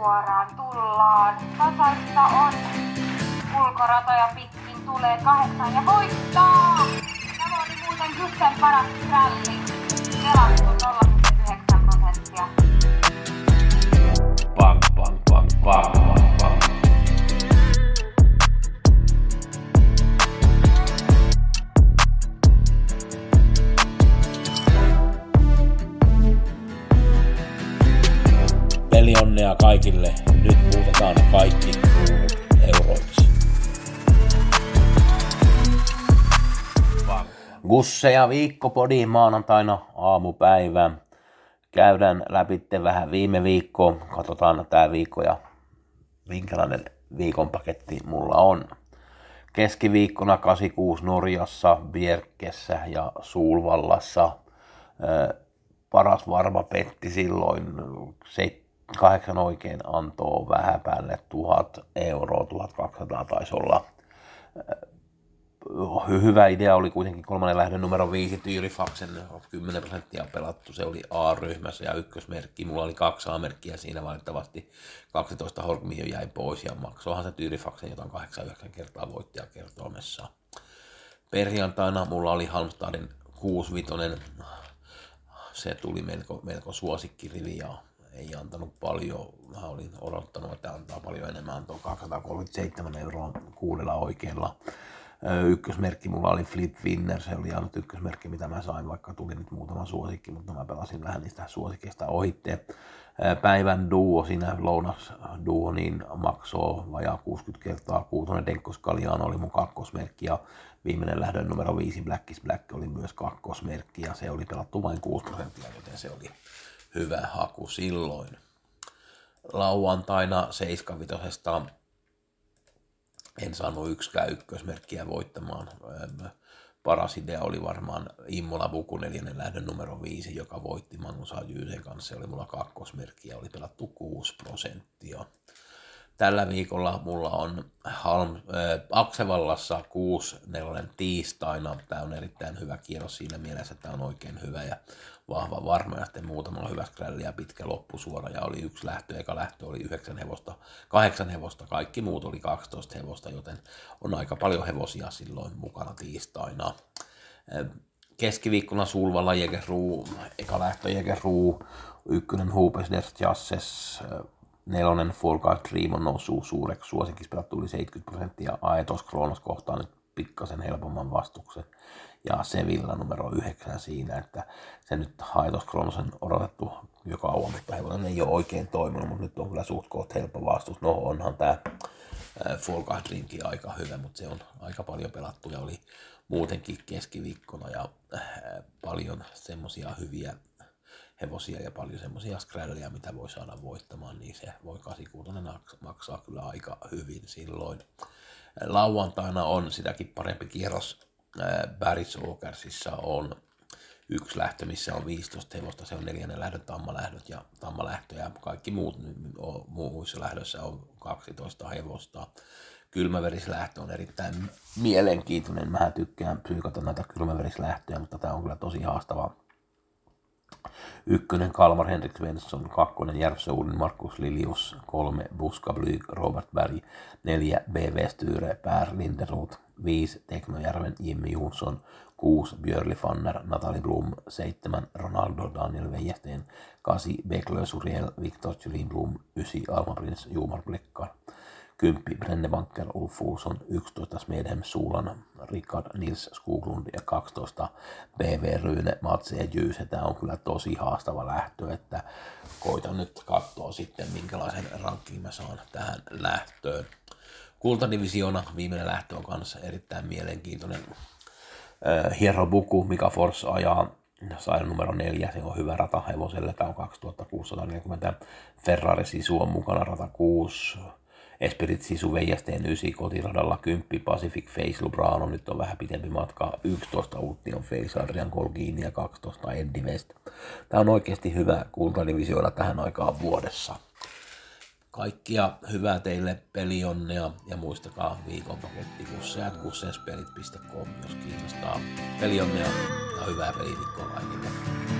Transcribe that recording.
suoraan tullaan. Tasaista on. Ulkoratoja pitkin tulee 8 ja voittaa! Tämä oli muuten Gussen paras ralli. Pelattu 0,9%. Pam, pam, pam, pam, pam. Peli onnea kaikille. Nyt muutetaan kaikki ruudut euroiksi. Gusse ja viikkopodi maanantaina aamupäivä. Käydään läpitte vähän viime viikkoa. Katsotaan tää viikko ja minkälainen viikon paketti mulla on. Keskiviikkona 86 Norjassa, Bierkessä ja Suulvallassa. Paras varma petti silloin 8 oikein antoi vähän päälle 1,000 euroa, 1,200 taisi olla. Hyvä idea oli kuitenkin kolmannen lähdön numero 5 Tyyrifaxen, 10% pelattu, se oli A-ryhmässä ja ykkösmerkki, mulla oli 2 A-merkkiä siinä valitettavasti, 12 Horkmio jäi pois ja maksoihan se Tyyrifaxen jotain 8-9 kertaa voittajakertoimessa. Perjantaina mulla oli Halmstadin 6-vitonen, se tuli melko suosikkirivi ja ei antanut paljon, mä olin odottanut, että antaa paljon enemmän, antoi 237 euroa 6 oikealla. Ykkösmerkki mulla oli Flip Winner, se oli ainut ykkösmerkki mitä mä sain, vaikka tuli nyt muutama suosikki, mutta mä pelasin vähän niistä suosikeista ohitteen. Päivän duo, siinä lounas duo, niin maksoi vajaa 60 kertaa, 6 Denko Skalliano oli mun kakkosmerkki ja viimeinen lähdön numero 5 Black is Black oli myös kakkosmerkki ja se oli pelattu vain 6%, joten se oli hyvä haku silloin. Lauantaina 7-vitosesta en saanut yksikään ykkösmerkkiä voittamaan. Paras idea oli varmaan Immola Buku 4 lähdön numero 5, joka voitti Manu Saajyisen kanssa. Se oli mulla kakkosmerkki ja oli pelattu 6%. Tällä viikolla mulla on Aksevallassa 6-4 tiistaina. Tämä on erittäin hyvä kierros siinä mielessä, että tämä on oikein hyvä ja vahva varma. Ja sitten muutamalla hyvä skrälli ja pitkä loppusuora. Ja oli yksi lähtö, eka lähtö oli 8 hevosta. Kaikki muut oli 12 hevosta, joten on aika paljon hevosia silloin mukana tiistaina. Keskiviikkona Suulvalla Jägeru, eka lähtö Jägeru, 1 Huubes des Chasses. 4 Full Guard Dream on noussut suureksi suosikiksi, pelattu yli 70%, Aetos Kronos kohtaa nyt pikkasen helpomman vastuksen. Ja Sevilla numero 9 siinä, että se nyt Aetos Kronos on odotettu jo kauan, mutta hevonen ei ole oikein toiminut, mutta nyt on kyllä suht koht helppo vastus. No onhan tämä Full Guard Dreamkin aika hyvä, mutta se on aika paljon pelattu ja oli muutenkin keskiviikkona ja paljon semmoisia hyviä hevosia ja paljon semmoisia skrälliä, mitä voi saada voittamaan, niin se voi 86 maksaa kyllä aika hyvin silloin. Lauantaina on sitäkin parempi kierros. Barry Soakersissa on yksi lähtö, missä on 15 hevosta, se on 4. lähdön tammalähtö ja kaikki muissa lähdöissä on 12 hevosta. Kylmäverislähtö on erittäin mielenkiintoinen. Mä tykkään psyykata näitä kylmäverislähtöjä, mutta tää on kyllä tosi haastava. 1 Kalmar Henrik Svensson, 2 Järvsöudin Markus Liljus, 3 Buska Blyg Robert Berg, 4 BV Styre Pär Linderroth, 5 Teknojärven Jimmie Jonsson, 6 Björli Fanner, Natalie Blum, 7 Ronaldo Daniel Vejestén, 8 Beklösuriel Viktor Jelinblum, 9 Almaprins Jumar Plekka, 10 Brennebanger-Ulffuus on 11 Smedhemssuulana, Rickard Nils-Skuglundi ja 12 BV Ryne-Matsi-Jyys. Tämä on kyllä tosi haastava lähtö, että koitan nyt katsoa sitten minkälaisen rankkiin mä saan tähän lähtöön. Kultadivisiona viimeinen lähtö on kanssa erittäin mielenkiintoinen. Hiero Buku, Mika Fors ajaa. Sain numero 4, se on hyvä rata hevoselle, tämä on 2640. Ferrari Sisu on mukana, rata 6. Esperit Sisu Veijasteen 9 kotiradalla, 10 Pacific Face Lubrano, nyt on vähän pitempi matka, 11 Ultion Face Adrian Colgini ja 12 Eddie West. Tämä on oikeasti hyvä kultadivisioida tähän aikaan vuodessa. Kaikkia hyvää teille, pelionnea ja muistakaa viikonpaketti gussejatgussenspelit.com, jos kiinnostaa. Pelionnea ja hyvää peliviikkoa kaikille.